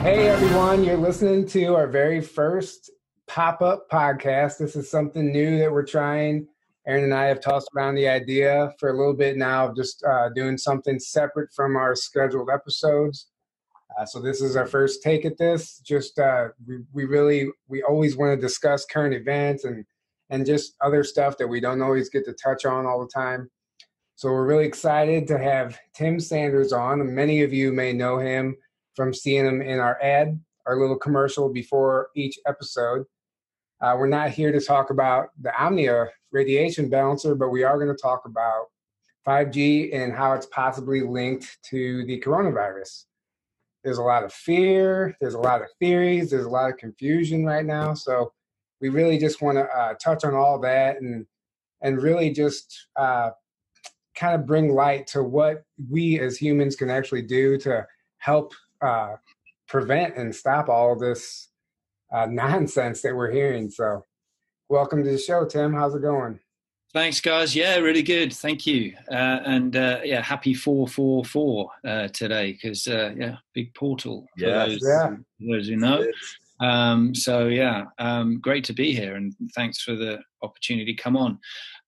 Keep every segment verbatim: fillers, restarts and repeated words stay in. Hey, everyone. You're listening to our very first pop-up podcast. This is something new that we're trying. Aaron and I have tossed around the idea for a little bit now of just uh, doing something separate from our scheduled episodes. Uh, so this is our first take at this. Just uh, we, we really, we always want to discuss current events and and just other stuff that we don't always get to touch on all the time. So we're really excited to have Tim Sanders on. Many of you may know him from seeing him in our ad, our little commercial before each episode. Uh, we're not here to talk about the Omnia radiation balancer, but we are going to talk about five G and how it's possibly linked to the coronavirus. There's a lot of fear. There's a lot of theories. There's a lot of confusion right now. So we really just want to uh, touch on all that and and really just uh, kind of bring light to what we as humans can actually do to help uh, prevent and stop all this uh, nonsense that we're hearing. So welcome to the show, Tim. How's it going? Thanks, guys. Yeah, really good. Thank you. Uh, and uh, yeah, happy four four four uh, today because, uh, yeah, big portal for yeah, those, yeah. those who know. Um, so, yeah, um, great to be here and thanks for the opportunity. Come on.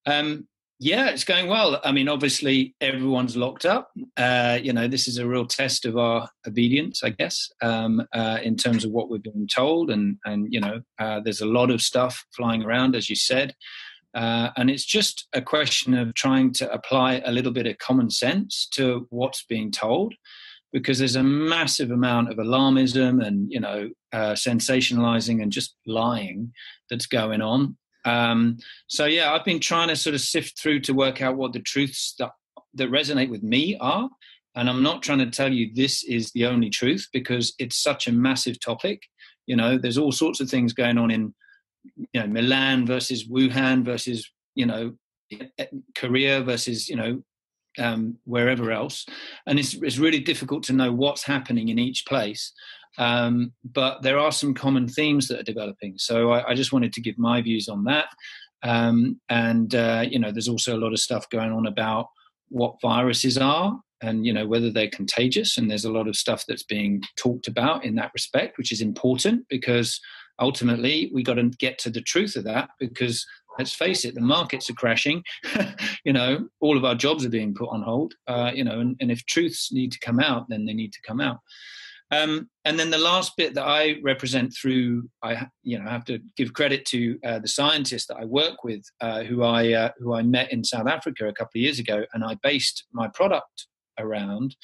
Um, yeah, it's going well. I mean, obviously, everyone's locked up. Uh, you know, this is a real test of our obedience, I guess, um, uh, in terms of what we're being told. And, and you know, uh, there's a lot of stuff flying around, as you said. Uh, and it's just a question of trying to apply a little bit of common sense to what's being told, because there's a massive amount of alarmism and, you know, uh, sensationalizing and just lying that's going on. Um, so, yeah, I've been trying to sort of sift through to work out what the truths that, that resonate with me are. And I'm not trying to tell you this is the only truth because it's such a massive topic. You know, there's all sorts of things going on in you know, Milan versus Wuhan versus, you know, Korea versus, you know, um, wherever else. And it's, it's really difficult to know what's happening in each place. Um, but there are some common themes that are developing. So I, I just wanted to give my views on that. Um, and, uh, you know, there's also a lot of stuff going on about what viruses are and, you know, whether they're contagious. And there's a lot of stuff that's being talked about in that respect, which is important because ultimately, we got to get to the truth of that because, let's face it, the markets are crashing. You know, all of our jobs are being put on hold. Uh, you know, and, and if truths need to come out, then they need to come out. Um, and then the last bit that I represent through, I you know, I have to give credit to uh, the scientists that I work with, uh, who I uh, who I met in South Africa a couple of years ago, and I based my product around.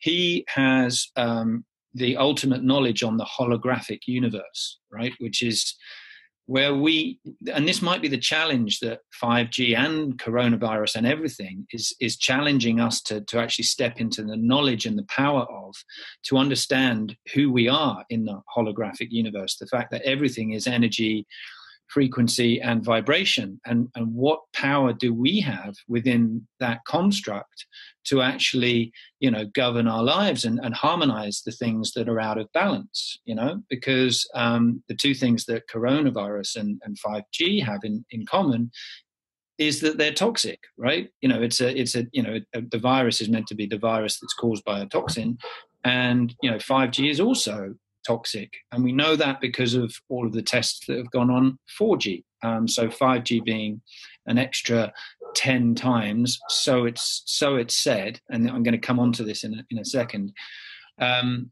He has. Um, the ultimate knowledge on the holographic universe, right? Which is where we, and this might be the challenge that five G and coronavirus and everything is, is challenging us to, to actually step into the knowledge and the power of, to understand who we are in the holographic universe, the fact that everything is energy, frequency, and vibration, and, and what power do we have within that construct to actually, you know, govern our lives and, and harmonize the things that are out of balance, you know, because um, the two things that coronavirus and, and five G have in, in common is that they're toxic, right? You know, it's a, it's a, you know, a, the virus is meant to be the virus that's caused by a toxin, and, you know, five G is also toxic. And we know that because of all of the tests that have gone on four G. Um, so five G being an extra ten times, so it's so it's said, and I'm going to come on to this in a, in a second. Um,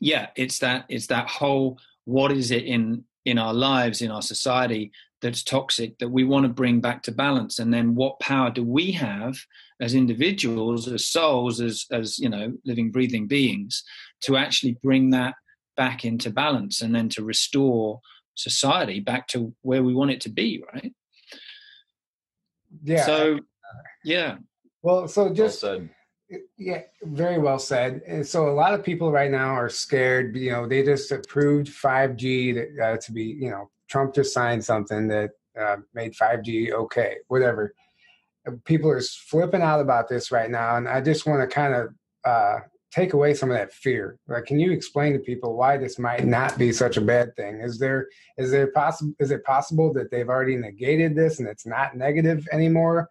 yeah, it's that it's that whole, what is it in, in our lives, in our society that's toxic that we want to bring back to balance? And then what power do we have as individuals, as souls, as, as you know, living, breathing beings to actually bring that back into balance and then to restore society back to where we want it to be, right? Yeah. So, yeah. Well, so just, well yeah, very well said. And so a lot of people right now are scared, you know, they just approved five G that, uh, to be, you know, Trump just signed something that uh, made five G okay, whatever. People are flipping out about this right now. And I just want to kind of, uh, take away some of that fear. Like, can you explain to people why this might not be such a bad thing? Is there, is there possible, is it possible that they've already negated this and it's not negative anymore?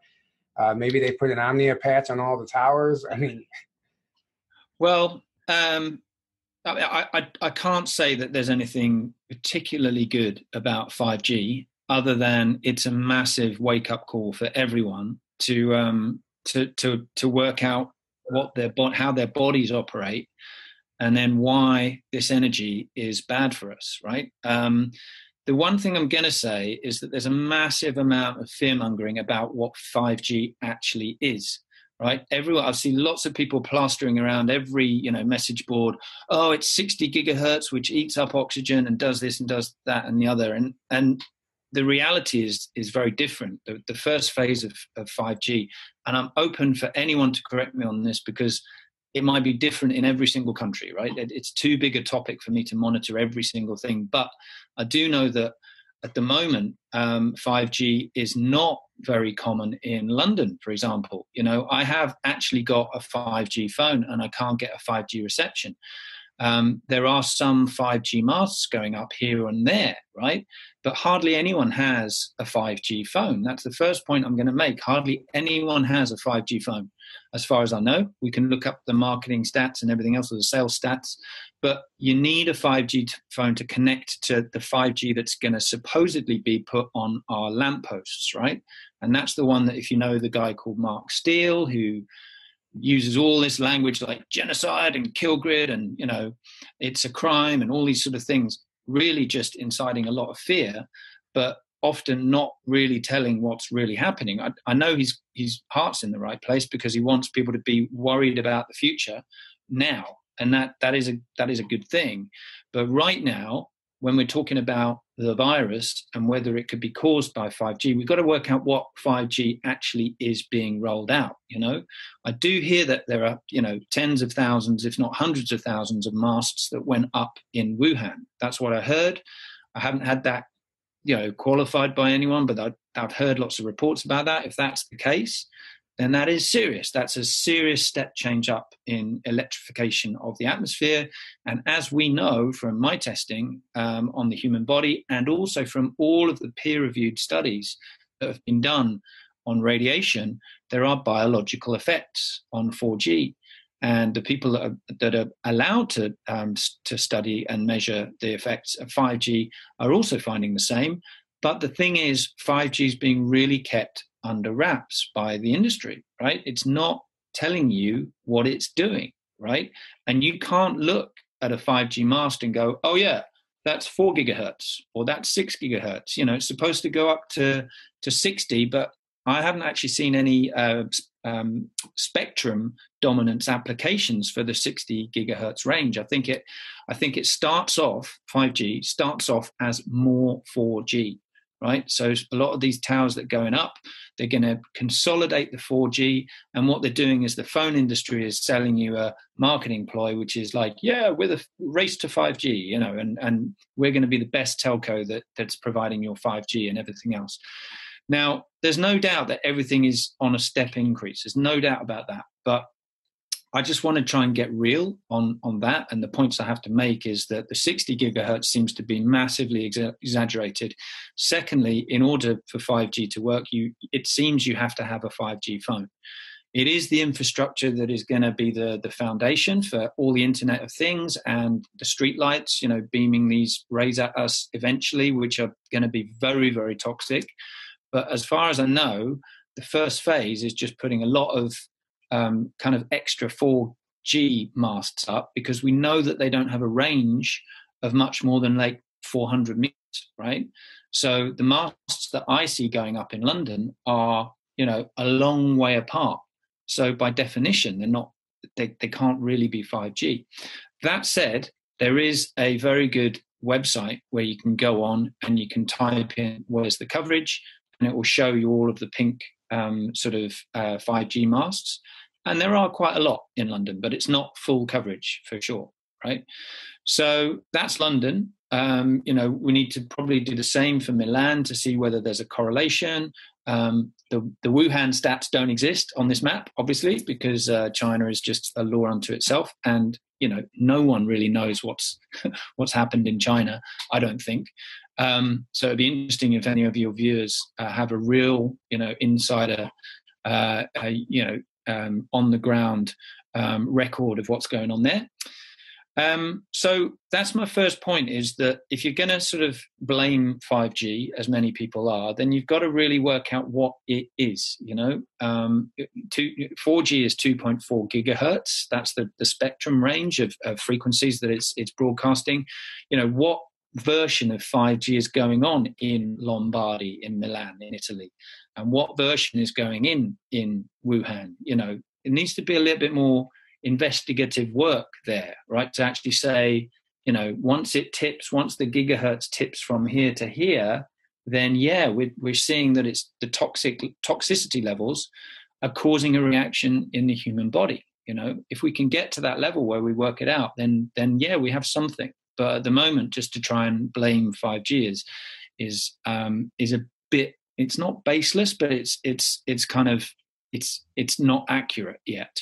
Uh, maybe they put an Omnia patch on all the towers. I mean, well, um, I, I, I can't say that there's anything particularly good about five G other than it's a massive wake-up call for everyone to um, to to to work out what their how their bodies operate, and then why this energy is bad for us. Right. Um, the one thing I'm going to say is that there's a massive amount of fear-mongering about what five G actually is. Right. Everyone, I've seen lots of people plastering around every, you know, message board. Oh, it's sixty gigahertz, which eats up oxygen and does this and does that and the other. And and the reality is is very different. The, the first phase of, of five G, and I'm open for anyone to correct me on this because it might be different in every single country. Right. It, it's too big a topic for me to monitor every single thing. But I do know that at the moment, um, five G is not very common in London, for example. You know, I have actually got a five G phone and I can't get a five G reception. Um, there are some five G masts going up here and there, right? But hardly anyone has a five G phone. That's the first point I'm going to make. Hardly anyone has a five G phone, as far as I know. We can look up the marketing stats and everything else, or the sales stats. But you need a five G phone to connect to the five G that's going to supposedly be put on our lampposts, right? And that's the one that, if you know the guy called Mark Steele, who uses all this language like genocide and kill grid and, you know, it's a crime and all these sort of things, really just inciting a lot of fear, but often not really telling what's really happening. I, I know his, his heart's in the right place because he wants people to be worried about the future now. And that, that is a, that is a good thing. But right now, when we're talking about the virus and whether it could be caused by five G, we've got to work out what five G actually is being rolled out. You know, I do hear that there are, you know, tens of thousands, if not hundreds of thousands of masts that went up in Wuhan. That's what I heard. I haven't had that, you know, qualified by anyone, but I, I've heard lots of reports about that. If that's the case, then that is serious. That's a serious step change up in electrification of the atmosphere. And as we know from my testing um, on the human body, and also from all of the peer-reviewed studies that have been done on radiation, there are biological effects on four G. And the people that are, that are allowed to, um, to study and measure the effects of five G are also finding the same. But the thing is, five G is being really kept under wraps by the industry, right? It's not telling you what it's doing, right? And you can't look at a five G mast and go, oh yeah, that's four gigahertz or that's six gigahertz. You know, it's supposed to go up to, to sixty, but I haven't actually seen any uh, um, spectrum dominance applications for the sixty gigahertz range. I think it, I think it starts off, five G starts off as more four G. Right. So a lot of these towers that are going up, they're going to consolidate the four G. And what they're doing is the phone industry is selling you a marketing ploy, which is like, yeah, we're the race to five G, you know, and, and we're going to be the best telco that, that's providing your five G and everything else. Now, there's no doubt that everything is on a step increase. There's no doubt about that. But I just want to try and get real on, on that. And the points I have to make is that the sixty gigahertz seems to be massively exa- exaggerated. Secondly, in order for five G to work, you it seems you have to have a five G phone. It is the infrastructure that is going to be the, the foundation for all the Internet of Things and the streetlights, you know, beaming these rays at us eventually, which are going to be very, very toxic. But as far as I know, the first phase is just putting a lot of Um, kind of extra four G masts up because we know that they don't have a range of much more than like four hundred meters, right? So the masts that I see going up in London are, you know, a long way apart. So by definition, they're not, they, they can't really be five G. That said, there is a very good website where you can go on and you can type in where's the coverage and it will show you all of the pink um, sort of uh, five G masts. And there are quite a lot in London, but it's not full coverage for sure, right? So that's London. Um, you know, we need to probably do the same for Milan to see whether there's a correlation. Um, the, the Wuhan stats don't exist on this map, obviously, because uh, China is just a law unto itself. And, you know, no one really knows what's what's happened in China, I don't think. Um, so it'd be interesting if any of your viewers uh, have a real, you know, insider, uh, uh, you know, Um, on the ground um, record of what's going on there. Um, so that's my first point, is that if you're going to sort of blame five G, as many people are, then you've got to really work out what it is, you know. Um, two, four G is two point four gigahertz. That's the, the spectrum range of, of frequencies that it's, it's broadcasting. You know, what version of five G is going on in Lombardy, in Milan, in Italy? And what version is going in in Wuhan? You know, it needs to be a little bit more investigative work there, right? To actually say, you know, once it tips, once the gigahertz tips from here to here, then yeah, we're, we're seeing that it's the toxic toxicity levels are causing a reaction in the human body. You know, if we can get to that level where we work it out, then then yeah, we have something. But at the moment, just to try and blame five G is is um, is a bit. It's not baseless, but it's it's it's kind of it's it's not accurate yet.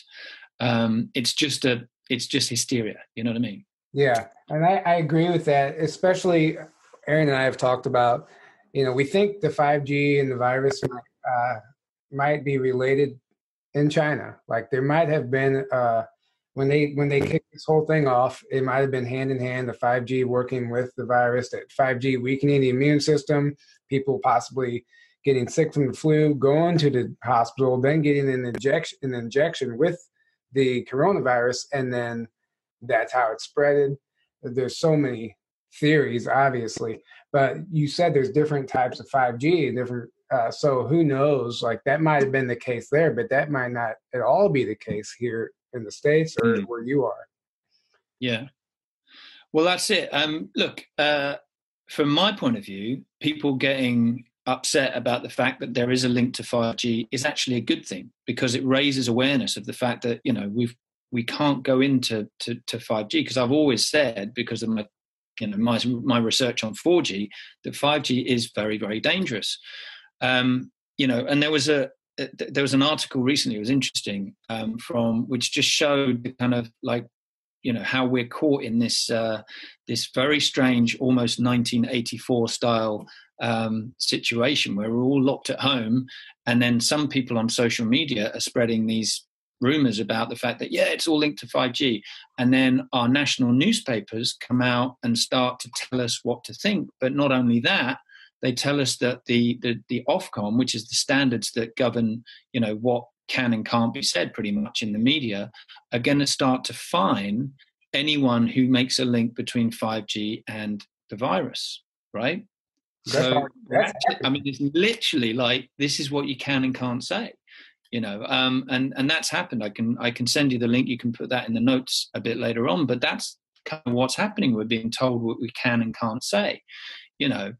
Um, it's just a, it's just hysteria. You know what I mean? Yeah. And I, I agree with that, especially Aaron and I have talked about, you know, we think the five G and the virus might, uh, might be related in China. Like there might have been, uh, when they, when they kicked this whole thing off, it might've been hand in hand, the five G working with the virus, that five G weakening the immune system, people possibly getting sick from the flu, going to the hospital, then getting an injection, an injection with the coronavirus, and then that's how it spreaded. There's so many theories, obviously, but you said there's different types of five G, different. Uh, so who knows? Like that might have been the case there, but that might not at all be the case here in the States or mm. where you are. Yeah. Well, that's it. Um, look, uh, from my point of view, people getting upset about the fact that there is a link to five G is actually a good thing, because it raises awareness of the fact that, you know, we've we can't go into to, to five G, because I've always said, because of my you know my my research on four G, that five G is very, very dangerous. Um, you know, and there was a there was an article recently, it was interesting, um, from which just showed the kind of like, you know, how we're caught in this uh, this very strange, almost nineteen eighty-four style um, situation where we're all locked at home, and then some people on social media are spreading these rumors about the fact that, yeah, it's all linked to five G. And then our national newspapers come out and start to tell us what to think. But not only that, they tell us that the the, the Ofcom, which is the standards that govern, you know, what can and can't be said pretty much in the media, are going to start to fine anyone who makes a link between five G and the virus, right? That's so, that's I mean, it's literally like, this is what you can and can't say, you know, um, and, and that's happened. I can, I can send you the link. You can put that in the notes a bit later on, but that's kind of what's happening. We're being told what we can and can't say, you know.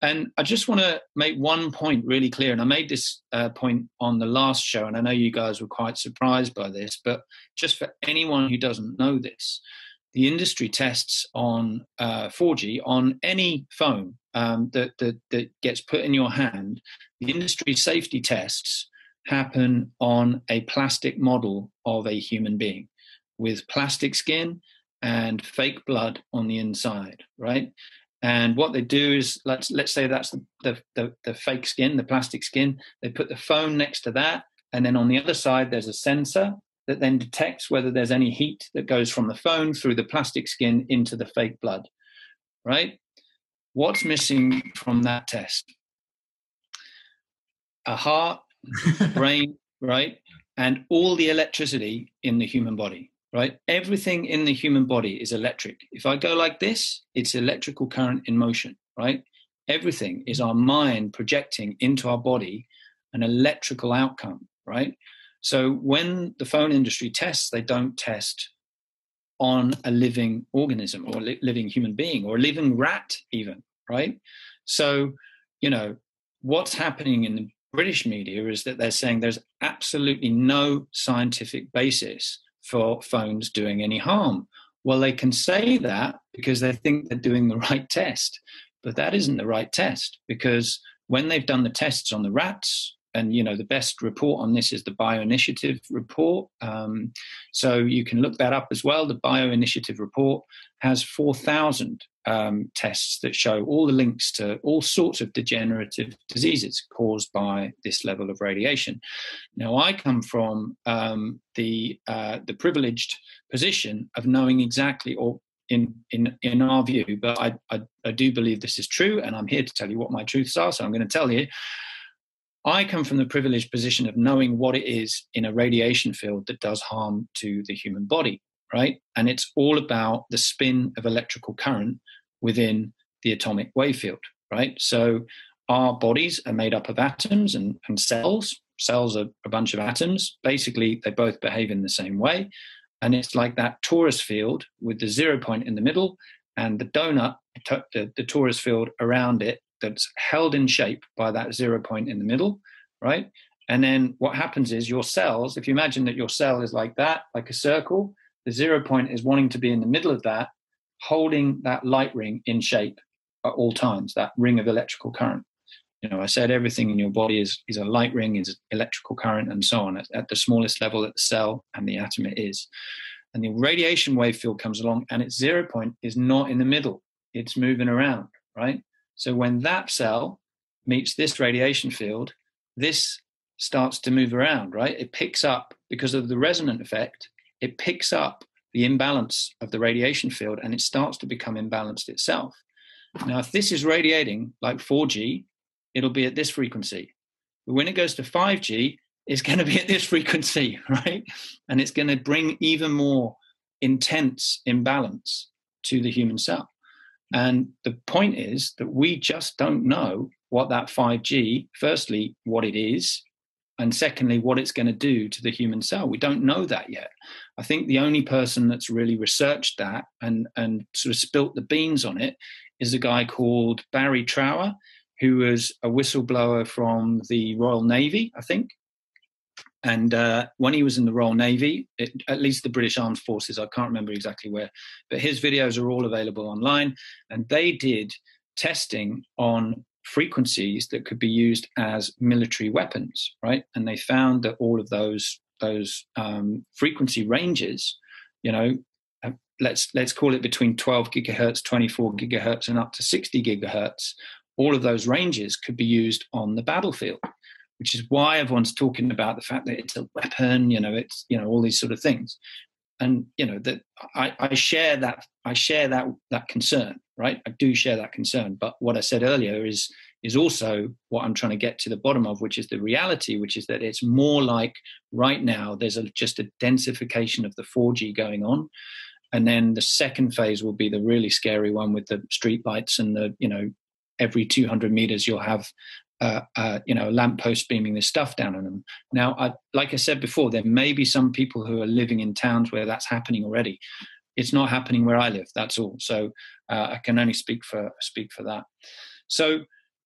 And I just want to make one point really clear, and I made this uh, point on the last show, and I know you guys were quite surprised by this, but just for anyone who doesn't know this, the industry tests on uh, four G on any phone um, that, that, that gets put in your hand. The industry safety tests happen on a plastic model of a human being with plastic skin and fake blood on the inside, right? And what they do is, let's let's say that's the, the, the, the fake skin, the plastic skin. They put the phone next to that, and then on the other side, there's a sensor that then detects whether there's any heat that goes from the phone through the plastic skin into the fake blood, right? What's missing from that test? A heart, brain, right? And all the electricity in the human body. Right? Everything in the human body is electric. If I go like this, it's electrical current in motion, right? Everything is our mind projecting into our body an electrical outcome, right? So when the phone industry tests, they don't test on a living organism or a living human being or a living rat even, right? So, you know, what's happening in the British media is that they're saying there's absolutely no scientific basis for phones doing any harm. Well, they can say that because they think they're doing the right test, but that isn't the right test, because when they've done the tests on the rats And, you know, the best report on this is the BioInitiative report. Um, so you can look that up as well. The BioInitiative report has four thousand um, tests that show all the links to all sorts of degenerative diseases caused by this level of radiation. Now, I come from um, the, uh, the privileged position of knowing exactly, or in, in, in our view, but I, I, I do believe this is true, and I'm here to tell you what my truths are, so I'm going to tell you. I come from the privileged position of knowing what it is in a radiation field that does harm to the human body, right? And it's all about the spin of electrical current within the atomic wave field, right? So our bodies are made up of atoms and, and cells. Cells are a bunch of atoms. Basically, they both behave in the same way. And it's like that torus field with the zero point in the middle and the donut, the, the torus field around it, that's held in shape by that zero point in the middle, right? And then what happens is your cells, if you imagine that your cell is like that, like a circle, the zero point is wanting to be in the middle of that, holding that light ring in shape at all times, that ring of electrical current. You know, I said everything in your body is, is a light ring, is electrical current, and so on, at, at the smallest level that the cell and the atom it is. And the radiation wave field comes along and its zero point is not in the middle. It's moving around, right? So when that cell meets this radiation field, this starts to move around, right? It picks up, because of the resonant effect, it picks up the imbalance of the radiation field and it starts to become imbalanced itself. Now, if this is radiating like four G, it'll be at this frequency. But when it goes to five G, it's going to be at this frequency, right? And it's going to bring even more intense imbalance to the human cell. And the point is that we just don't know what that five G, firstly, what it is, and secondly, what it's going to do to the human cell. We don't know that yet. I think the only person that's really researched that and, and sort of spilt the beans on it is a guy called Barry Trower, who was a whistleblower from the Royal Navy, I think. And uh, when he was in the Royal Navy, it, at least the British Armed Forces, I can't remember exactly where, but his videos are all available online. And they did testing on frequencies that could be used as military weapons, right? And they found that all of those those um, frequency ranges, you know, let's let's call it between twelve gigahertz, twenty-four gigahertz, and up to sixty gigahertz, all of those ranges could be used on the battlefield, which is why everyone's talking about the fact that it's a weapon, you know, it's, you know, all these sort of things. And, you know, that I, I share that, I share that, that concern, right? I do share that concern. But what I said earlier is, is also what I'm trying to get to the bottom of, which is the reality, which is that it's more like right now, there's a, just a densification of the four G going on. And then the second phase will be the really scary one with the streetlights and the, you know, every two hundred meters you'll have, Uh, uh, you know, lamppost beaming this stuff down on them. Now, I, like I said before, there may be some people who are living in towns where that's happening already. It's not happening where I live. That's all. So uh, I can only speak for speak for that. So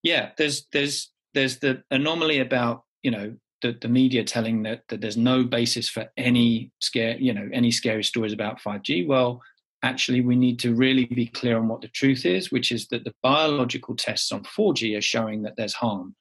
yeah, there's there's there's the anomaly about, you know, the, the media telling that, that there's no basis for any scare, you know, any scary stories about five G. Well, actually, we need to really be clear on what the truth is, which is that the biological tests on four G are showing that there's harm.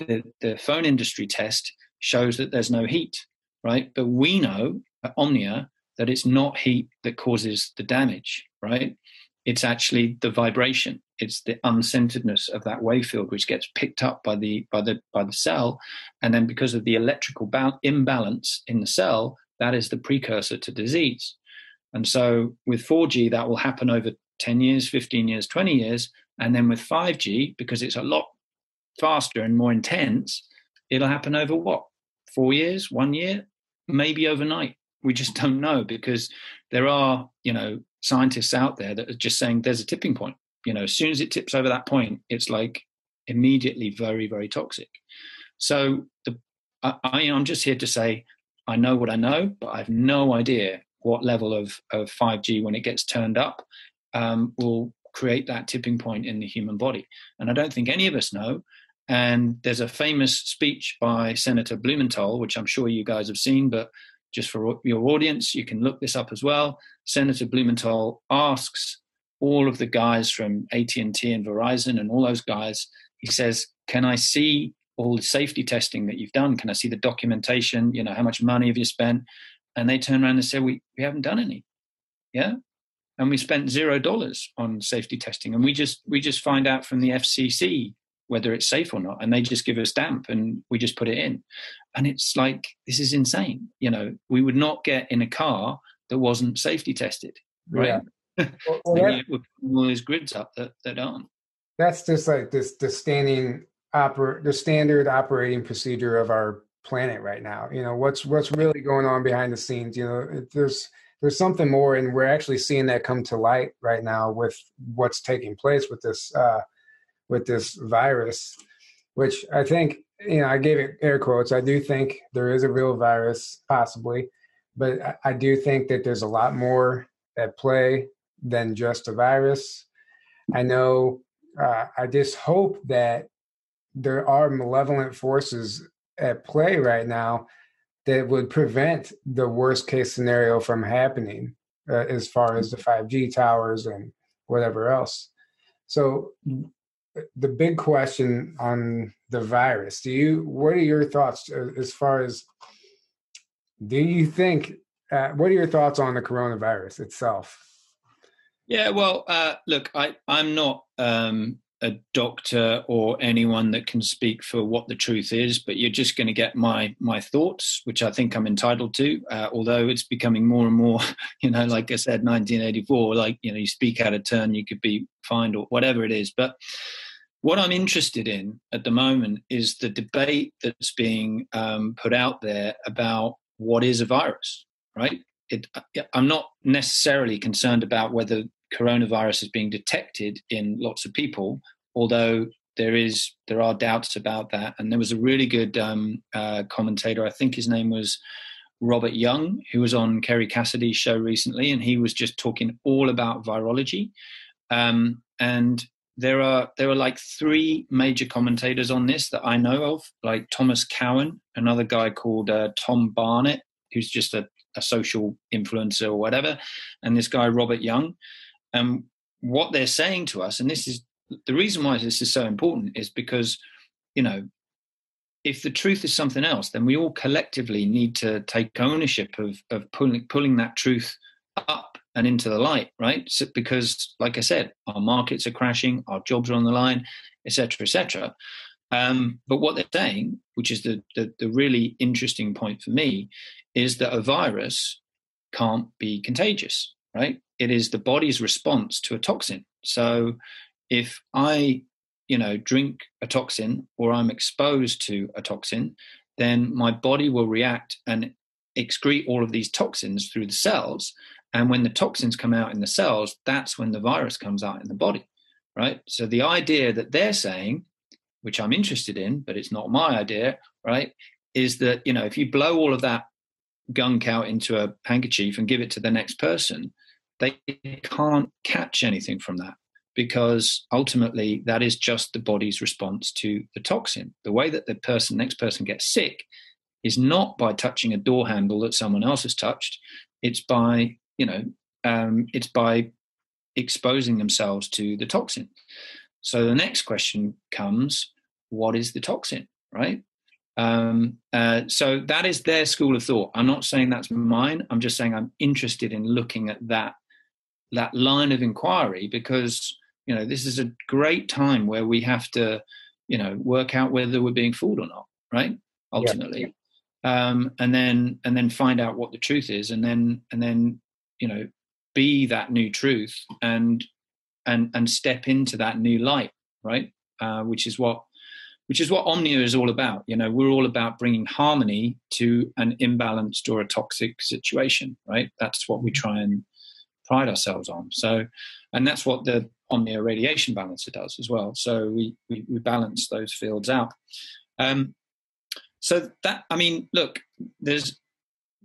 The, the phone industry test shows that there's no heat, right? But we know at Omnia that it's not heat that causes the damage, right? It's actually the vibration. It's the uncenteredness of that wave field, which gets picked up by the, by the, by the cell. And then because of the electrical imbalance in the cell, that is the precursor to disease. And so with four G, that will happen over ten years, fifteen years, twenty years. And then with five G, because it's a lot faster and more intense, it'll happen over what? Four years, one year, maybe overnight. We just don't know, because there are, you know, scientists out there that are just saying there's a tipping point. You know, as soon as it tips over that point, it's like immediately very, very toxic. So the, I, I'm just here to say, I know what I know, but I have no idea what level of, of five G, when it gets turned up, um, will create that tipping point in the human body. And I don't think any of us know. And there's a famous speech by Senator Blumenthal, which I'm sure you guys have seen, but just for your audience, you can look this up as well. Senator Blumenthal asks all of the guys from A T and T and Verizon and all those guys, he says, can I see all the safety testing that you've done? Can I see the documentation? You know, how much money have you spent? And they turn around and say, we, we haven't done any. Yeah. And we spent zero dollars on safety testing. And we just, we just find out from the F C C whether it's safe or not. And they just give us damp and we just put it in. And it's like, this is insane. You know, we would not get in a car that wasn't safety tested. Right. Yeah. Well, well, that, we're putting all these grids up that, that aren't. That's just like this, the standing oper the standard operating procedure of our planet right now. You know, what's, what's really going on behind the scenes, you know, there's, there's something more, and we're actually seeing that come to light right now with what's taking place with this, uh, with this virus, which I think, you know, I gave it air quotes. I do think there is a real virus possibly, but I, I do think that there's a lot more at play than just a virus. I know, uh, I just hope that there are malevolent forces at play right now that would prevent the worst case scenario from happening, uh, as far as the five G towers and whatever else. So the big question on the virus, do you, what are your thoughts as far as, do you think, uh, what are your thoughts on the coronavirus itself? Yeah, well, uh, look, I, I'm not um, a doctor or anyone that can speak for what the truth is, but you're just going to get my my thoughts, which I think I'm entitled to, uh, although it's becoming more and more, you know, like I said, nineteen eighty-four, like, you know, you speak out of turn, you could be fined or whatever it is. But what I'm interested in at the moment is the debate that's being um, put out there about what is a virus, right? It, I'm not necessarily concerned about whether coronavirus is being detected in lots of people, although there is there are doubts about that. And there was a really good um, uh, commentator, I think his name was Robert Young, who was on Kerry Cassidy's show recently, and he was just talking all about virology. Um, and there are there are like three major commentators on this that I know of, like Thomas Cowan, another guy called uh, Tom Barnett, who's just a a social influencer or whatever, and this guy Robert Young. And um, what they're saying to us, and this is the reason why this is so important, is because, you know, if the truth is something else, then we all collectively need to take ownership of of pulling pulling that truth up and into the light, right? So, because, like I said, our markets are crashing, our jobs are on the line, et cetera, et cetera. Um, but what they're saying, which is the, the, the really interesting point for me, is that a virus can't be contagious, right? It is the body's response to a toxin. So if I, you know, drink a toxin or I'm exposed to a toxin, then my body will react and excrete all of these toxins through the cells. And when the toxins come out in the cells, that's when the virus comes out in the body, right? So the idea that they're saying, which I'm interested in, but it's not my idea, right, is that, you know, if you blow all of that gunk out into a handkerchief and give it to the next person, they can't catch anything from that, because ultimately that is just the body's response to the toxin. The way that the person, next person gets sick is not by touching a door handle that someone else has touched. It's by, you know, um, it's by exposing themselves to the toxin. So the next question comes, what is the toxin, right? Um, uh, so that is their school of thought. I'm not saying that's mine. I'm just saying I'm interested in looking at that, that line of inquiry, because, you know, this is a great time where we have to, you know, work out whether we're being fooled or not, right? Ultimately. Yeah. Um, and then, and then find out what the truth is, and then, and then, you know, be that new truth, and, and, and step into that new light, right? Uh, which is what, which is what Omnia is all about. You know, we're all about bringing harmony to an imbalanced or a toxic situation, right? That's what we try and pride ourselves on. So, and that's what the Omnia radiation balancer does as well. So we, we, we balance those fields out. Um, so that, I mean, look, there's,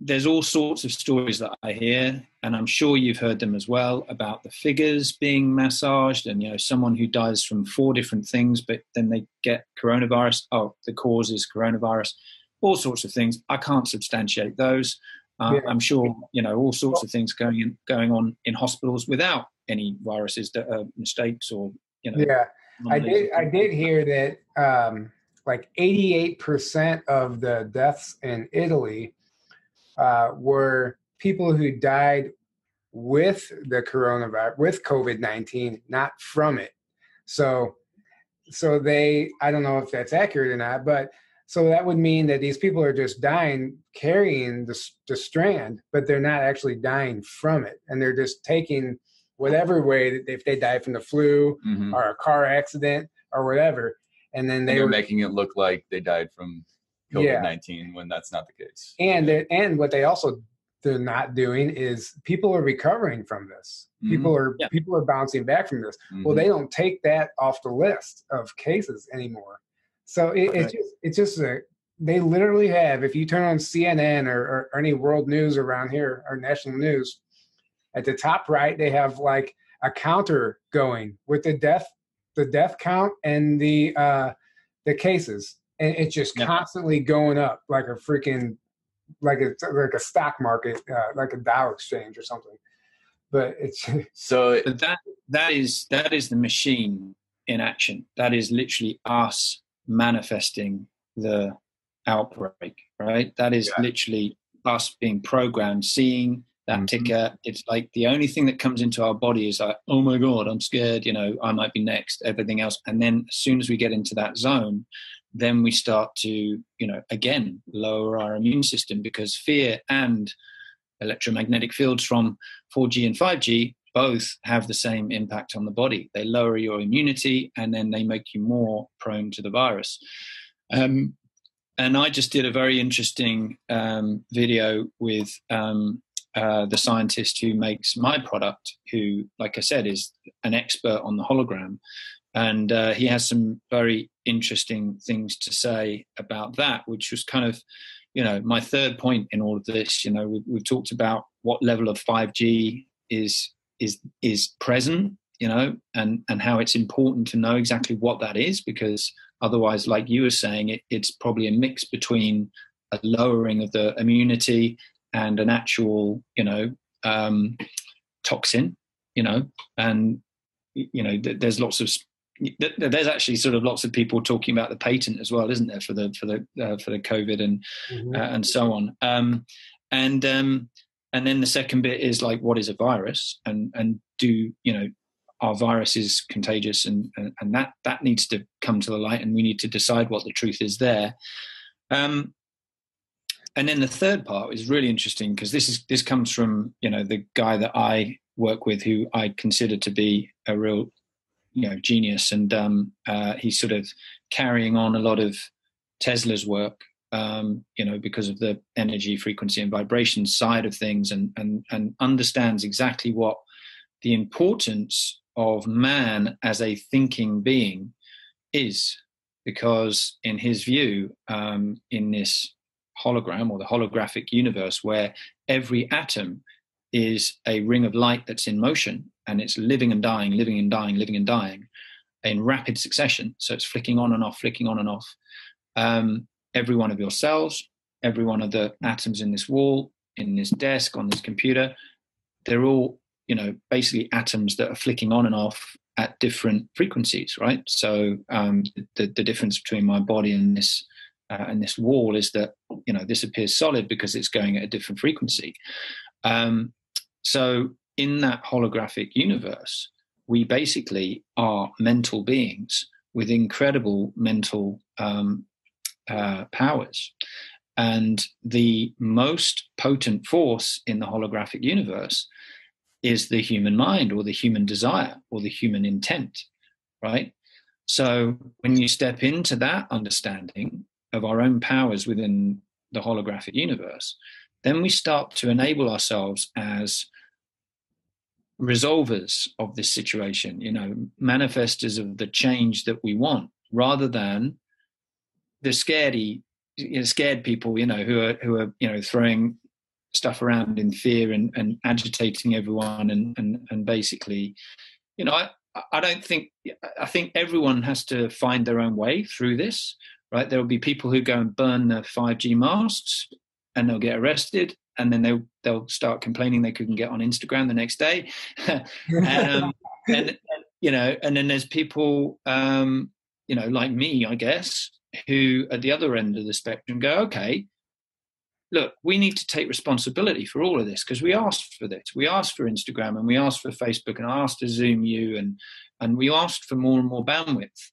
there's all sorts of stories that I hear, and I'm sure you've heard them as well, about the figures being massaged, and, you know, someone who dies from four different things, but then they get coronavirus. Oh, the cause is coronavirus, all sorts of things. I can't substantiate those. Um, yeah. I'm sure, you know, all sorts of things going in, going on in hospitals without any viruses that are mistakes or, you know. Yeah, I did, I did hear that um, like eighty-eight percent of the deaths in Italy uh, were people who died with the coronavirus, with COVID nineteen, not from it. So, so they, I don't know if that's accurate or not, but so that would mean that these people are just dying, carrying the, the strand, but they're not actually dying from it. And they're just taking whatever way, that if they die from the flu mm-hmm. or a car accident or whatever, and then they and they're were, making it look like they died from COVID nineteen yeah. when that's not the case. And yeah. and what they also they're not doing is people are recovering from this. Mm-hmm. People are yeah. people are bouncing back from this. Mm-hmm. Well, they don't take that off the list of cases anymore. So it, right. it's just it's just a, they literally have. If you turn on C N N or, or, or any world news around here or national news, at the top right they have like a counter going with the death the death count and the uh, the cases, and it's just yeah. constantly going up like a freaking. like it's like a stock market, uh, like a Dow exchange or something. But it's so that that is that is the machine in action. That is literally us manifesting the outbreak, right? That is yeah. literally us being programmed, seeing that mm-hmm. ticker. It's like the only thing that comes into our body is like, oh my God, I'm scared, you know, I might be next, everything else. And then as soon as we get into that zone, then we start to, you know, again, lower our immune system, because fear and electromagnetic fields from four G and five G both have the same impact on the body. They lower your immunity, and then they make you more prone to the virus. Um, and I just did a very interesting um, video with um, uh, the scientist who makes my product, who, like I said, is an expert on the hologram. And uh, he has some very interesting things to say about that, which was kind of, you know, my third point in all of this. You know, we've, we've talked about what level of five G is is is present, you know, and, and how it's important to know exactly what that is, because otherwise, like you were saying, it, it's probably a mix between a lowering of the immunity and an actual, you know, um, toxin, you know, and, you know, th- there's lots of sp- There's actually sort of lots of people talking about the patent as well, isn't there, for the for the uh, for the COVID and mm-hmm. uh, and so on. Um, and um, and then the second bit is like, what is a virus, and and do you know are viruses contagious, and and, and that that needs to come to the light, and we need to decide what the truth is there. Um, and then the third part is really interesting, because this is this comes from you know the guy that I work with, who I consider to be a real you know, genius. And um, uh, he's sort of carrying on a lot of Tesla's work, um, you know, because of the energy, frequency and vibration side of things, and, and, and understands exactly what the importance of man as a thinking being is. Because in his view, um, in this hologram or the holographic universe, where every atom is a ring of light that's in motion, and it's living and dying, living and dying, living and dying in rapid succession. So it's flicking on and off, flicking on and off. Um, every one of your cells, every one of the atoms in this wall, in this desk, on this computer, they're all, you know, basically atoms that are flicking on and off at different frequencies, right? So um, the, the difference between my body and this uh, and this wall is that, you know, this appears solid because it's going at a different frequency. Um, so in that holographic universe, we basically are mental beings with incredible mental um, uh, powers. And the most potent force in the holographic universe is the human mind, or the human desire, or the human intent, right? So when you step into that understanding of our own powers within the holographic universe, then we start to enable ourselves as resolvers of this situation, you know, manifestors of the change that we want, rather than the scaredy, you know, scared people, you know, who are who are you know throwing stuff around in fear and, and agitating everyone, and and and basically, you know, I I don't think I think everyone has to find their own way through this, right? There will be people who go and burn the five G masts, and they'll get arrested. And then they'll, they'll start complaining they couldn't get on Instagram the next day. um, and, you know, and then there's people, um, you know, like me, I guess, who at the other end of the spectrum go, okay, look, we need to take responsibility for all of this because we asked for this. We asked for Instagram and we asked for Facebook and I asked to Zoom you and, and we asked for more and more bandwidth.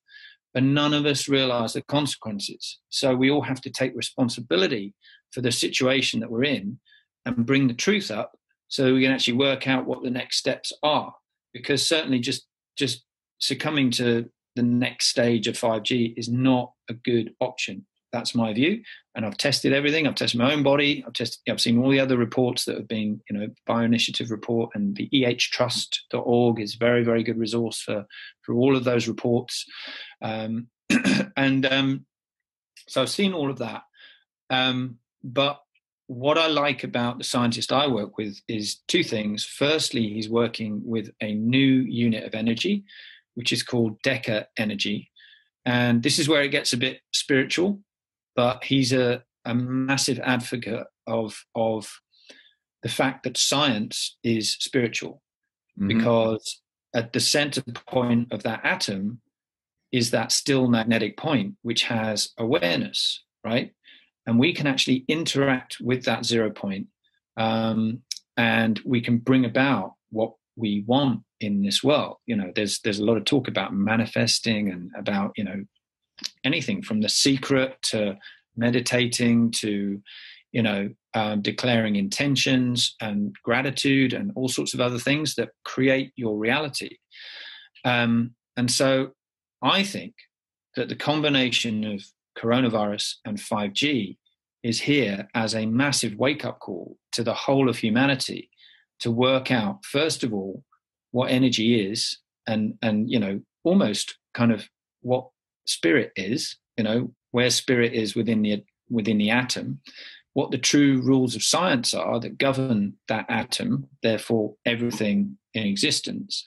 And none of us realize the consequences. So we all have to take responsibility for the situation that we're in and bring the truth up so we can actually work out what the next steps are. Because certainly just, just succumbing to the next stage of five G is not a good option. That's my view. And I've tested everything. I've tested my own body. I've tested, I've seen all the other reports that have been, you know, BioInitiative report and the E H trust dot org is a very, very good resource for, for all of those reports. Um, and um, so I've seen all of that. Um, but what I like about the scientist I work with is two things. Firstly, he's working with a new unit of energy, which is called Decker Energy. And this is where it gets a bit spiritual. But he's a, a massive advocate of, of the fact that science is spiritual, mm-hmm. because at the center point of that atom is that still magnetic point, which has awareness, right? And we can actually interact with that zero point, um, and we can bring about what we want in this world. You know, there's there's a lot of talk about manifesting and about, you know, anything from The Secret to meditating to, you know, um, declaring intentions and gratitude and all sorts of other things that create your reality. Um, and so I think that the combination of coronavirus and five G is here as a massive wake-up call to the whole of humanity to work out, first of all, what energy is and, and you know, almost kind of what spirit is, you know, where spirit is within the within the atom, what the true rules of science are that govern that atom, therefore everything in existence,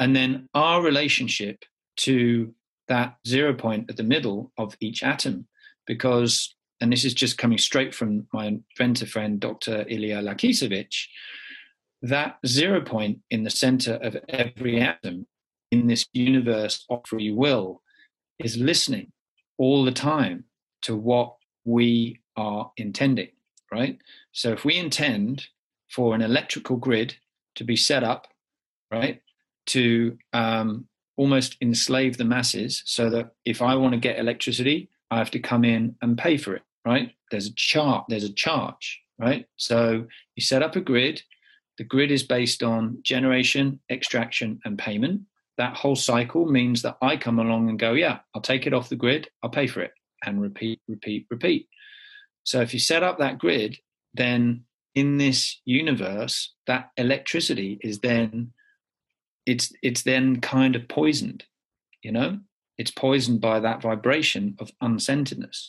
and then our relationship to that zero point at the middle of each atom. Because, and this is just coming straight from my inventor friend Doctor Ilya Lakisevich, that zero point in the center of every atom in this universe of free will is listening all the time to what we are intending, right? So if we intend for an electrical grid to be set up, right, to um, almost enslave the masses so that if I want to get electricity, I have to come in and pay for it, right? There's a chart, there's a charge, right? So you set up a grid. The grid is based on generation, extraction, and payment. That whole cycle means that I come along and go, yeah, I'll take it off the grid, I'll pay for it, and repeat, repeat, repeat. So if you set up that grid, then in this universe, that electricity is then, it's it's then kind of poisoned, you know? It's poisoned by that vibration of uncentredness,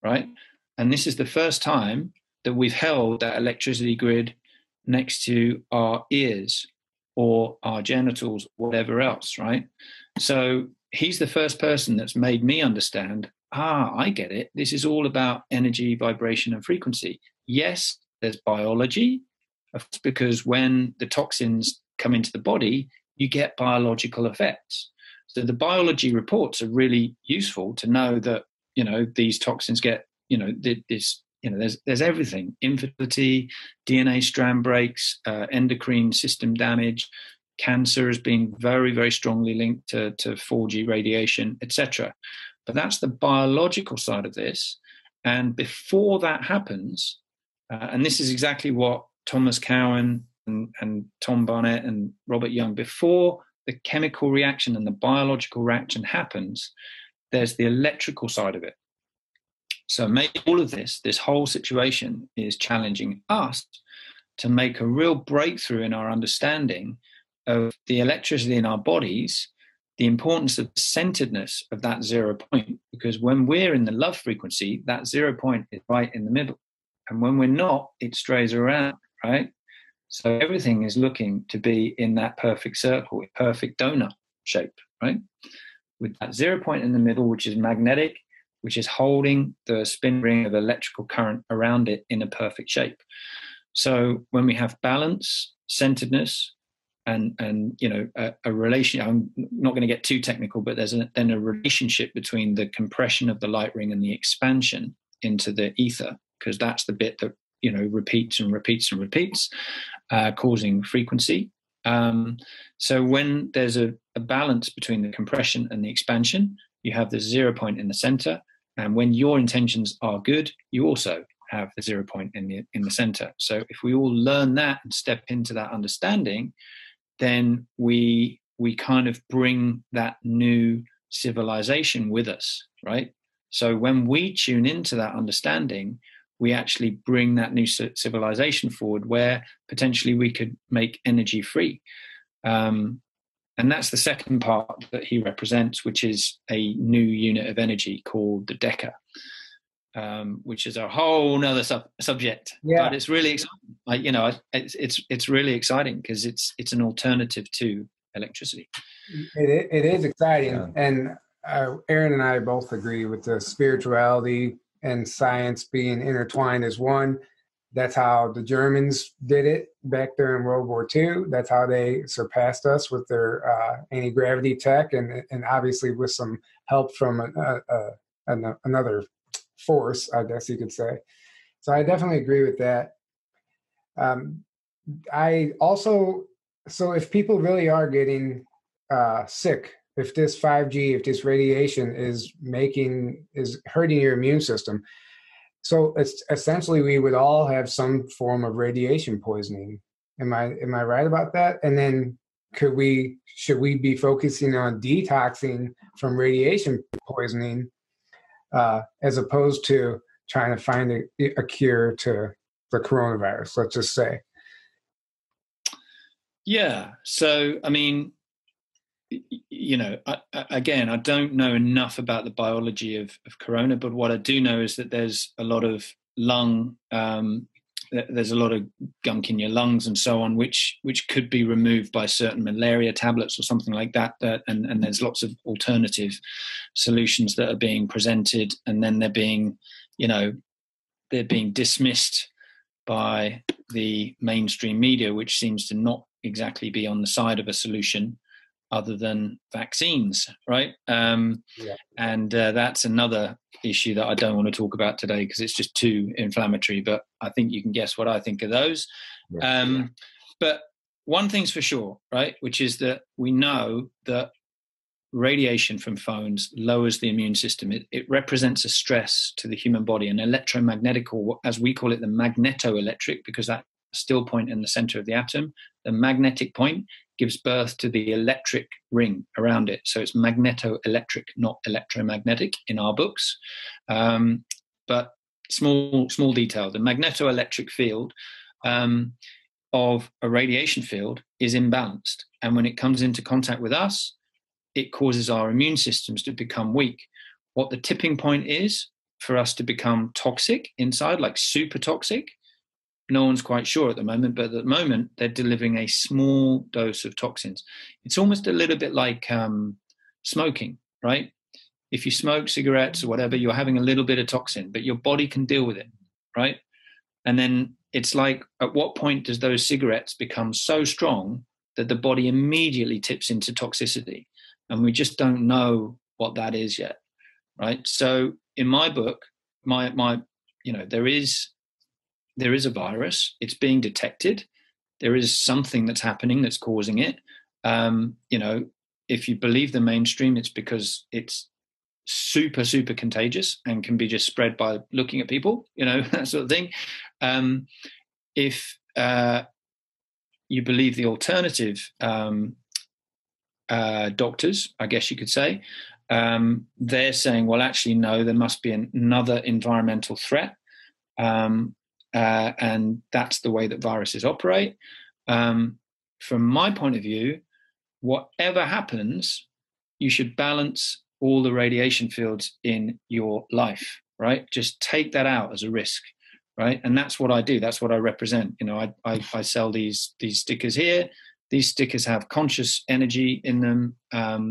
right? And this is the first time that we've held that electricity grid next to our ears or our genitals, whatever else, right? So he's the first person that's made me understand, ah, I get it. This is all about energy, vibration, and frequency. Yes, there's biology, because when the toxins come into the body, you get biological effects. So the biology reports are really useful to know that, you know, these toxins get, you know, this, you know, there's there's everything: infertility, D N A strand breaks, uh, endocrine system damage, cancer has been very, very strongly linked to, to four G radiation, et cetera. But that's the biological side of this. And before that happens, uh, and this is exactly what Thomas Cowan and, and Tom Barnett and Robert Young, before the chemical reaction and the biological reaction happens, there's the electrical side of it. So maybe all of this, this whole situation is challenging us to make a real breakthrough in our understanding of the electricity in our bodies, the importance of the centeredness of that zero point, because when we're in the love frequency, that zero point is right in the middle. And when we're not, it strays around, right? So everything is looking to be in that perfect circle, perfect donut shape, right? With that zero point in the middle, which is magnetic, which is holding the spin ring of electrical current around it in a perfect shape. So when we have balance, centeredness, and and you know a, a relation. I'm not going to get too technical, but there's a, then a relationship between the compression of the light ring and the expansion into the ether, because that's the bit that you know repeats and repeats and repeats, uh, causing frequency. Um, so when there's a, a balance between the compression and the expansion, you have the zero point in the center. And when your intentions are good, you also have the zero point in the in the center. So if we all learn that and step into that understanding, then we we kind of bring that new civilization with us, right? So when we tune into that understanding, we actually bring that new civilization forward, where potentially we could make energy free. Um, and that's the second part that he represents, which is a new unit of energy called the Decker, um, which is a whole nother sub subject. Yeah. But it's really exciting. Like, you know, it's it's it's really exciting because it's it's an alternative to electricity. It, it is exciting, yeah. And uh, Aaron and I both agree with the spirituality and science being intertwined as one. That's how the Germans did it back there in World War Two. That's how they surpassed us with their uh, anti-gravity tech, and and obviously with some help from a, a, a, another force, I guess you could say. So I definitely agree with that. Um, I also, so if people really are getting uh, sick, if this five G, if this radiation is making, is hurting your immune system. So it's essentially, we would all have some form of radiation poisoning. Am I, am I right about that? And then could we, should we be focusing on detoxing from radiation poisoning uh, as opposed to trying to find a, a cure to the coronavirus, let's just say? Yeah. So, I mean, you know, I, again, I don't know enough about the biology of, of corona, but what I do know is that there's a lot of lung, um, there's a lot of gunk in your lungs and so on, which which could be removed by certain malaria tablets or something like that. That and, and there's lots of alternative solutions that are being presented, and then they're being, you know, they're being dismissed by the mainstream media, which seems to not exactly be on the side of a solution other than vaccines, right? Um, yeah. And uh, that's another issue that I don't want to talk about today because it's just too inflammatory, but I think you can guess what I think of those. Yeah. Um, yeah. But one thing's for sure, right, which is that we know that radiation from phones lowers the immune system. It, it represents a stress to the human body, an electromagnetic, or as we call it, the magnetoelectric, because that still point in the center of the atom, the magnetic point, gives birth to the electric ring around it. So it's magnetoelectric, not electromagnetic in our books. Um, but small, small detail, the magnetoelectric field um, of a radiation field is imbalanced. And when it comes into contact with us, it causes our immune systems to become weak. What the tipping point is for us to become toxic inside, like super toxic, no one's quite sure at the moment, but at the moment they're delivering a small dose of toxins. It's almost a little bit like um, smoking, right? If you smoke cigarettes or whatever, you're having a little bit of toxin, but your body can deal with it, right? And then it's like, at what point does those cigarettes become so strong that the body immediately tips into toxicity? And we just don't know what that is yet, right? So in my book, my, my, you know, there is... there is a virus, it's being detected. There is something that's happening that's causing it. Um, you know, if you believe the mainstream, it's because it's super, super contagious and can be just spread by looking at people, you know, that sort of thing. Um, if uh, you believe the alternative um, uh, doctors, I guess you could say, um, they're saying, well, actually, no, there must be an, another environmental threat. Um, Uh, and that's the way that viruses operate. Um, from my point of view, whatever happens, you should balance all the radiation fields in your life, right? Just take that out as a risk, right? And that's what I do. That's what I represent. You know, I, I, I sell these, these stickers here. These stickers have conscious energy in them. Um,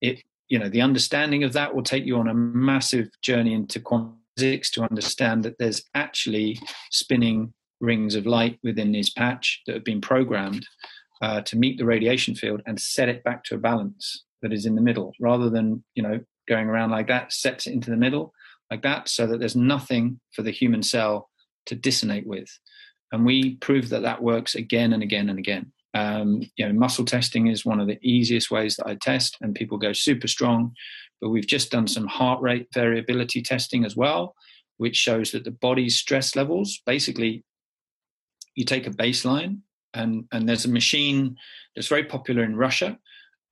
it, you know, the understanding of that will take you on a massive journey into quantum physics to understand that there's actually spinning rings of light within this patch that have been programmed uh, to meet the radiation field and set it back to a balance that is in the middle, rather than, you know, going around like that, sets it into the middle like that, so that there's nothing for the human cell to dissonate with. And we prove that that works again and again and again. Um, you know, muscle testing is one of the easiest ways that I test, and people go super strong. But we've just done some heart rate variability testing as well, which shows that the body's stress levels, basically you take a baseline, and, and there's a machine that's very popular in Russia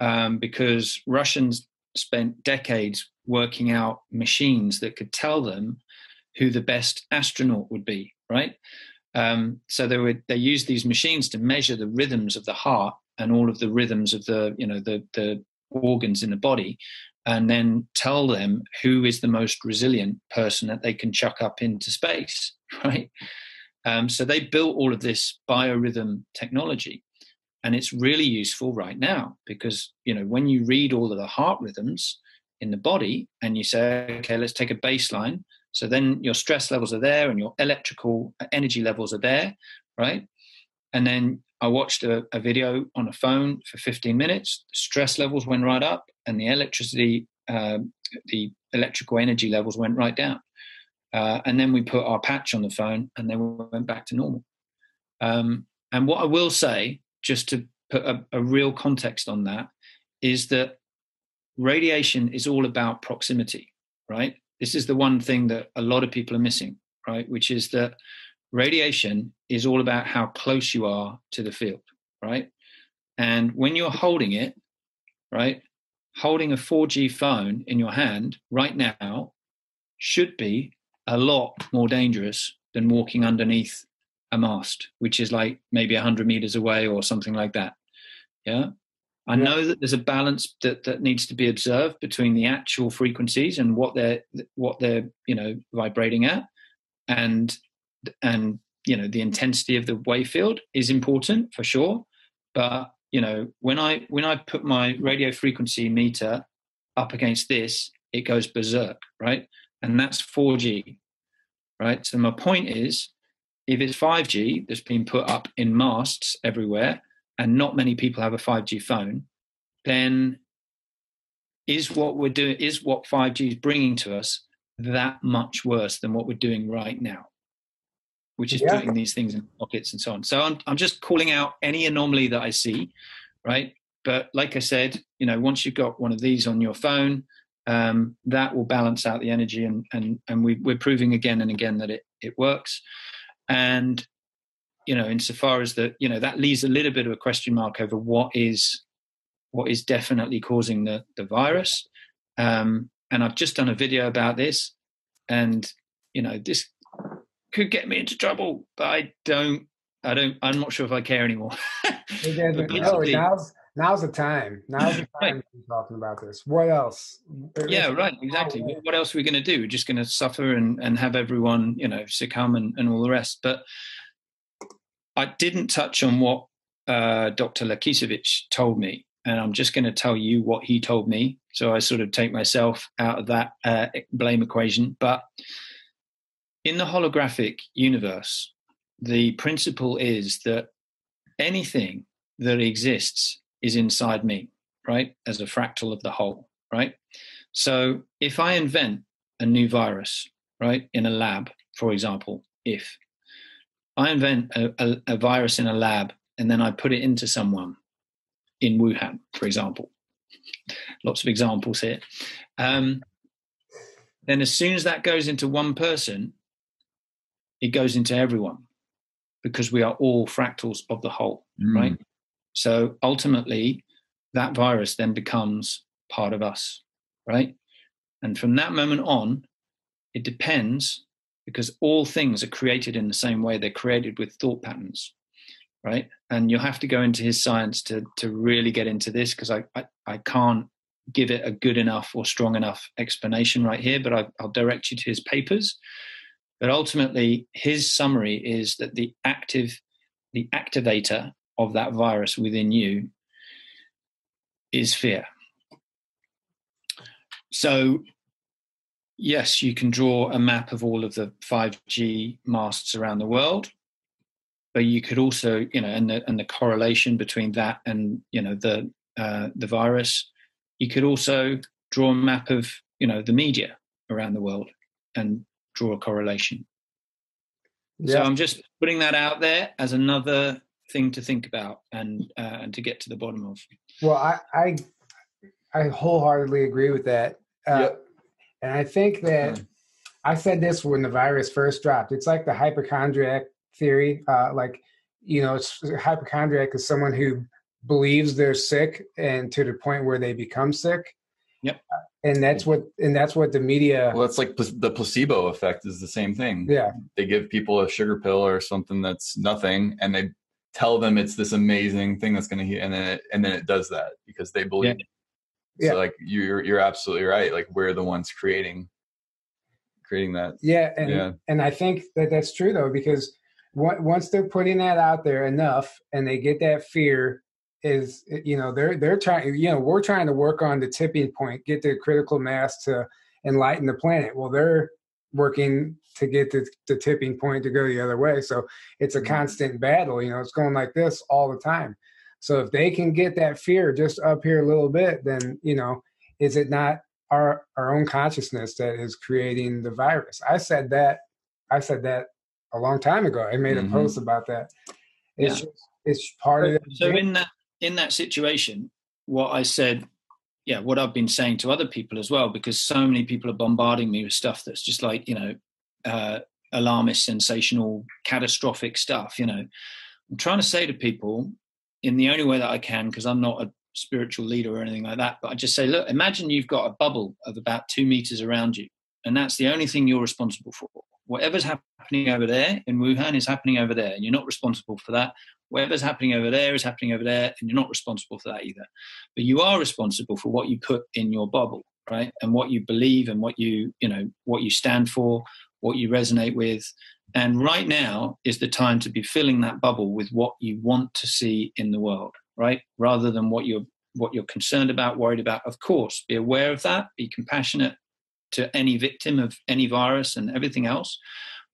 um, because Russians spent decades working out machines that could tell them who the best astronaut would be, right? Um, so they would, they used these machines to measure the rhythms of the heart and all of the rhythms of the, you know, the, the organs in the body, and then tell them who is the most resilient person that they can chuck up into space, right? Um, so they built all of this biorhythm technology, and it's really useful right now because, you know, when you read all of the heart rhythms in the body and you say, okay, let's take a baseline. So then your stress levels are there and your electrical energy levels are there, right? And then I watched a, a video on a phone for fifteen minutes. Stress levels went right up and the electricity, uh, the electrical energy levels went right down. Uh, and then we put our patch on the phone and then we went back to normal. Um, and what I will say, just to put a, a real context on that, is that radiation is all about proximity, right? This is the one thing that a lot of people are missing, right? Which is that radiation is all about how close you are to the field, right? And when you're holding it, right, holding a four G phone in your hand right now should be a lot more dangerous than walking underneath a mast, which is like maybe one hundred meters away or something like that, yeah? I know that there's a balance that, that needs to be observed between the actual frequencies and what they're what they're you know vibrating at, and and you know the intensity of the wave field is important for sure. But you know when I when I put my radio frequency meter up against this, it goes berserk, right? And that's four G, right? So my point is, if it's five G that's been put up in masts everywhere, and not many people have a five G phone, then is what we're doing, is what five G is bringing to us that much worse than what we're doing right now, which is yeah. putting these things in pockets and so on. So I'm, I'm just calling out any anomaly that I see, right? But like I said, you know, once you've got one of these on your phone, um, that will balance out the energy, and and and we, we're proving again and again that it it works. And you know, insofar as that, you know, that leaves a little bit of a question mark over what is, what is definitely causing the, the virus. Um, and I've just done a video about this, and, you know, this could get me into trouble, but I don't, I don't, I'm not sure if I care anymore. No, now's, now's the time. Now's the time right. talking about this. What else? Yeah, right. Exactly. Oh, what else are we going to do? We're just going to suffer and, and have everyone, you know, succumb and, and all the rest. But I didn't touch on what uh, Doctor Lakisevich told me, and I'm just going to tell you what he told me. So I sort of take myself out of that uh, blame equation. But in the holographic universe, the principle is that anything that exists is inside me, right, as a fractal of the whole, right? So if I invent a new virus, right, in a lab, for example, if I invent a, a, a virus in a lab and then I put it into someone in Wuhan, for example. Lots of examples here. Um, then as soon as that goes into one person, it goes into everyone, because we are all fractals of the whole, mm. right? So ultimately, that virus then becomes part of us, right? And from that moment on, it depends, because all things are created in the same way. They're created with thought patterns, right? And you'll have to go into his science to to really get into this, because I, I, I can't give it a good enough or strong enough explanation right here, but I, I'll direct you to his papers. But ultimately, his summary is that the active, the activator of that virus within you is fear. So yes, you can draw a map of all of the five G masts around the world, but you could also, you know, and the and the correlation between that and, you know, the uh, the virus. You could also draw a map of, you know, the media around the world and draw a correlation. Yeah. So I'm just putting that out there as another thing to think about and uh, and to get to the bottom of. Well, I I, I wholeheartedly agree with that, uh, yep. And I think that I said this when the virus first dropped. It's like the hypochondriac theory. Uh, like, you know, it's, hypochondriac is someone who believes they're sick and to the point where they become sick. Yep. And that's what, and that's what the media. Well, it's like the placebo effect is the same thing. Yeah. They give people a sugar pill or something that's nothing, and they tell them it's this amazing thing that's going to heal, and then it, and then it does that because they believe. Yeah. It. So yeah. Like you're you're absolutely right. Like we're the ones creating creating that. Yeah. And yeah. and I think that that's true though, because once they're putting that out there enough, and they get that fear. Is, you know, they're they're trying, you know, we're trying to work on the tipping point, get the critical mass to enlighten the planet. Well, they're working to get the, the tipping point to go the other way. So it's a constant battle, you know, it's going like this all the time. So if they can get that fear just up here a little bit, then, you know, is it not our our own consciousness that is creating the virus? I said that, I said that a long time ago. I made a mm-hmm. post about that. It's yeah. just, it's part so, of it. So in that In that situation, what I said, yeah, what I've been saying to other people as well, because so many people are bombarding me with stuff that's just like, you know, uh, alarmist, sensational, catastrophic stuff, you know. I'm trying to say to people in the only way that I can, because I'm not a spiritual leader or anything like that, but I just say, look, imagine you've got a bubble of about two meters around you, and that's the only thing you're responsible for. Whatever's happening over there in Wuhan is happening over there, and you're not responsible for that. Whatever's happening over there is happening over there, and you're not responsible for that either. But you are responsible for what you put in your bubble, right? And what you believe and what you, you know, what you stand for, what you resonate with. And right now is the time to be filling that bubble with what you want to see in the world, right? Rather than what you're what you're concerned about, worried about. Of course, be aware of that, be compassionate to any victim of any virus and everything else.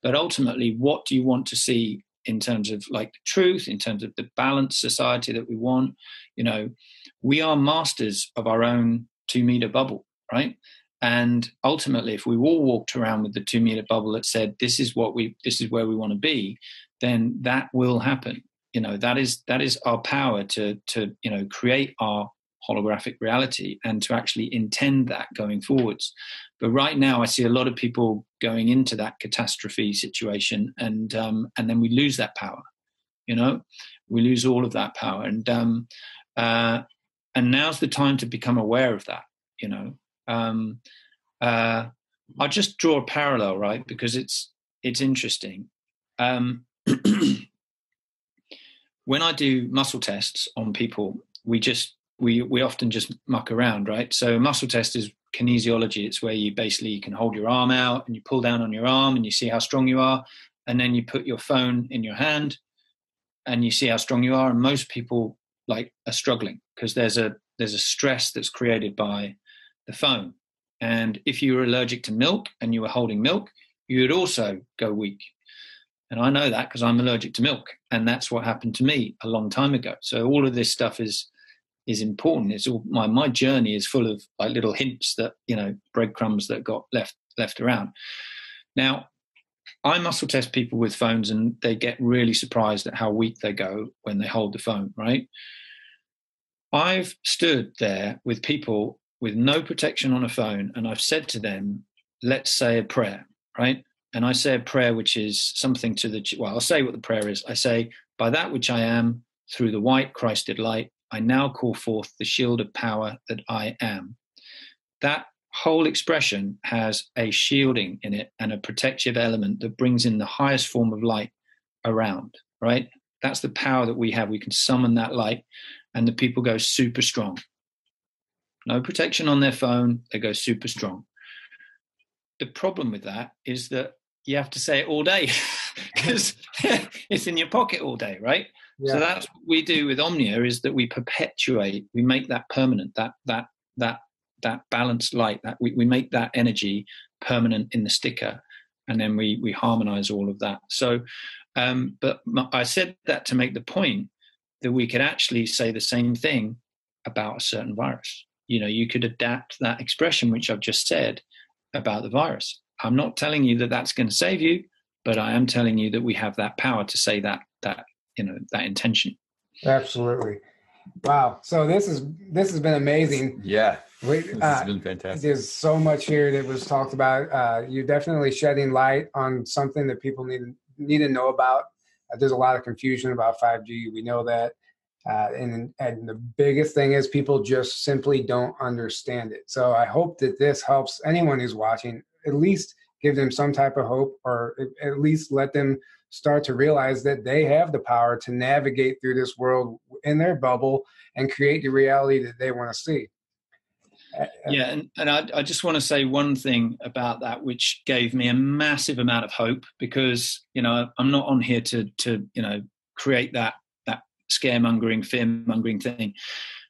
But ultimately, what do you want to see in terms of like the truth, in terms of the balanced society that we want? You know, we are masters of our own two meter bubble, right? And ultimately, if we all walked around with the two meter bubble that said, this is what we, this is where we want to be, then that will happen. You know, that is, that is our power to, to, you know, create our holographic reality and to actually intend that going forwards. But right now I see a lot of people going into that catastrophe situation, and um, and then we lose that power, you know, we lose all of that power. And um, uh, and now's the time to become aware of that, you know. Um, uh, I'll just draw a parallel, right, because it's it's interesting. Um, when I do muscle tests on people, we just We we often just muck around, right? So a muscle test is kinesiology. It's where you basically you can hold your arm out and you pull down on your arm and you see how strong you are. And then you put your phone in your hand and you see how strong you are. And most people like are struggling because there's a there's a stress that's created by the phone. And if you were allergic to milk and you were holding milk, you would also go weak. And I know that because I'm allergic to milk. And that's what happened to me a long time ago. So all of this stuff is is important. It's all my my journey is full of like little hints that, you know, breadcrumbs that got left left around. Now, I muscle test people with phones, and they get really surprised at how weak they go when they hold the phone, right? I've stood there with people with no protection on a phone, and I've said to them, let's say a prayer, right? And I say a prayer which is something to the, well, I'll say what the prayer is. I say, by that which I am, through the white Christ did light, I now call forth the shield of power that I am. That whole expression has a shielding in it and a protective element that brings in the highest form of light around, right? That's the power that we have. We can summon that light, and the people go super strong. No protection on their phone, they go super strong. The problem with that is that you have to say it all day because it's in your pocket all day, right? Yeah. So that's what we do with Omnia, is that we perpetuate, we make that permanent, that that that that balanced light, that we, we make that energy permanent in the sticker, and then we we harmonize all of that. So Um, but I said that to make the point that we could actually say the same thing about a certain virus. You know, you could adapt that expression, which I've just said, about the virus. I'm not telling you that that's going to save you, but I am telling you that we have that power to say that, that, you know, that intention. Absolutely. Wow. So this is, this has been amazing. Yeah. We, this has uh, been fantastic. There's so much here that was talked about. Uh, you're definitely shedding light on something that people need, need to know about. Uh, there's a lot of confusion about five G. We know that. Uh, and, and the biggest thing is people just simply don't understand it. So I hope that this helps anyone who's watching, at least give them some type of hope, or at least let them start to realize that they have the power to navigate through this world in their bubble and create the reality that they want to see. Yeah, and, and I, I just want to say one thing about that, which gave me a massive amount of hope, because, you know, I'm not on here to, to you know, create that scaremongering, fear-mongering thing.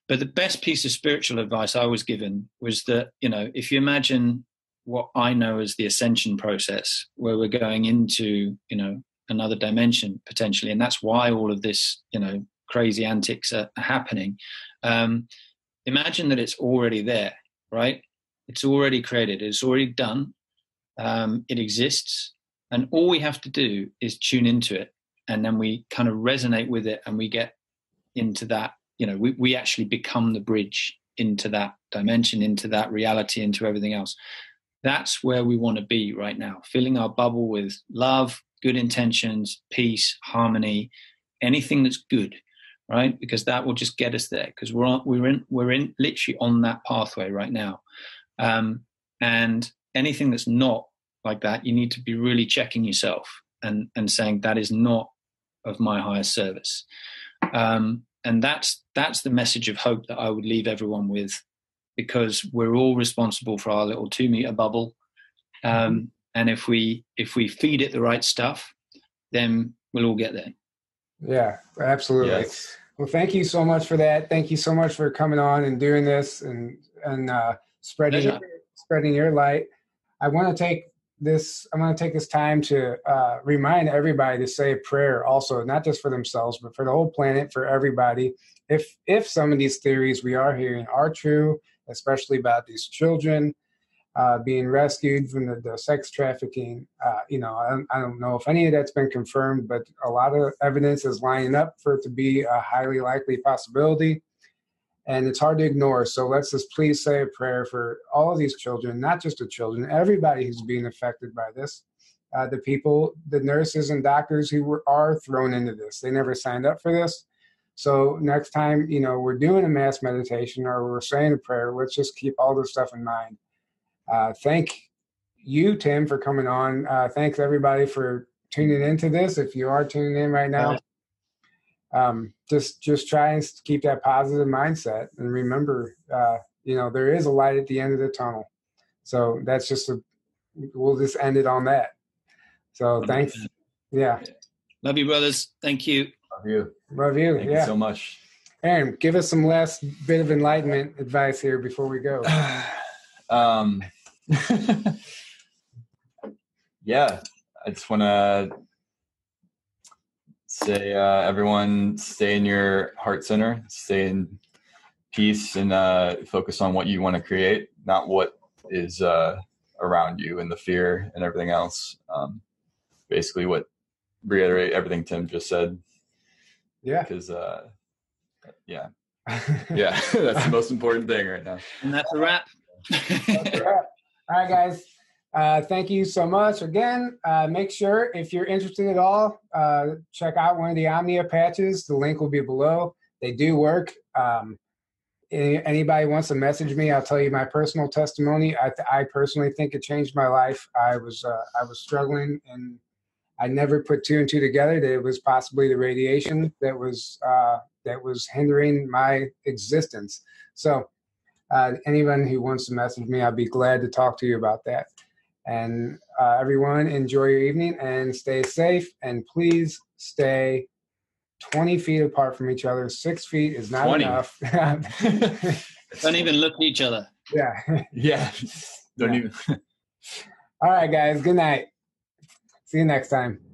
But the best piece of spiritual advice I was given was that, you know, if you imagine what I know as the ascension process, where we're going into, you know, another dimension potentially, and that's why all of this, you know, crazy antics are happening. Um, imagine that it's already there, right? It's already created. It's already done. Um, it exists. And all we have to do is tune into it. And then we kind of resonate with it, and we get into that, you know, we, we actually become the bridge into that dimension, into that reality, into everything else. That's where we want to be right now, filling our bubble with love, good intentions, peace, harmony, anything that's good, right? Because that will just get us there, because we're on, we're in, we're in literally on that pathway right now. Um, and anything that's not like that, you need to be really checking yourself and, and saying that is not of my highest service. Um, and that's, that's the message of hope that I would leave everyone with, because we're all responsible for our little two meter bubble. Um, and if we, if we feed it the right stuff, then we'll all get there. Yeah, absolutely. Yes. Well, thank you so much for that. Thank you so much for coming on and doing this and, and, uh, spreading, your, spreading your light. I want to take this, I'm going to take this time to uh, remind everybody to say a prayer also, not just for themselves, but for the whole planet, for everybody. If, if some of these theories we are hearing are true, especially about these children uh, being rescued from the, the sex trafficking, uh, you know, I don't, I don't know if any of that's been confirmed, but a lot of evidence is lining up for it to be a highly likely possibility. And it's hard to ignore. So let's just please say a prayer for all of these children, not just the children, everybody who's being affected by this, uh, the people, the nurses and doctors who were, are thrown into this. They never signed up for this. So next time, you know, we're doing a mass meditation or we're saying a prayer, let's just keep all this stuff in mind. Uh, thank you, Tim, for coming on. Uh, thanks, everybody, for tuning into this. If you are tuning in right now. Um, just, just try and keep that positive mindset, and remember, uh, you know, there is a light at the end of the tunnel. So that's just a, we'll just end it on that. So thanks. Yeah. Love you, brothers. Thank you. Love you. Love you. Thank yeah. you so much. Aaron, give us some last bit of enlightenment advice here before we go. um, yeah, I just want to say, uh, everyone, stay in your heart center, stay in peace, and uh, focus on what you want to create, not what is uh, around you and the fear and everything else. Um, basically, what reiterate everything Tim just said. Yeah. Because, uh, yeah. Yeah, that's the most important thing right now. And that's a wrap. That's a wrap. All right, guys. Uh, thank you so much again. Uh, make sure if you're interested at all, uh, check out one of the Omnia patches. The link will be below. They do work. Um, any, anybody wants to message me, I'll tell you my personal testimony. I, I personally think it changed my life. I was, uh, I was struggling, and I never put two and two together that it was possibly the radiation that was, uh, that was hindering my existence. So, uh, anyone who wants to message me, I'll be glad to talk to you about that. And uh, everyone, enjoy your evening and stay safe. And please stay twenty feet apart from each other. Six feet is not twenty enough. Don't even look at each other. Yeah. Yeah. Don't yeah. even. All right, guys. Good night. See you next time.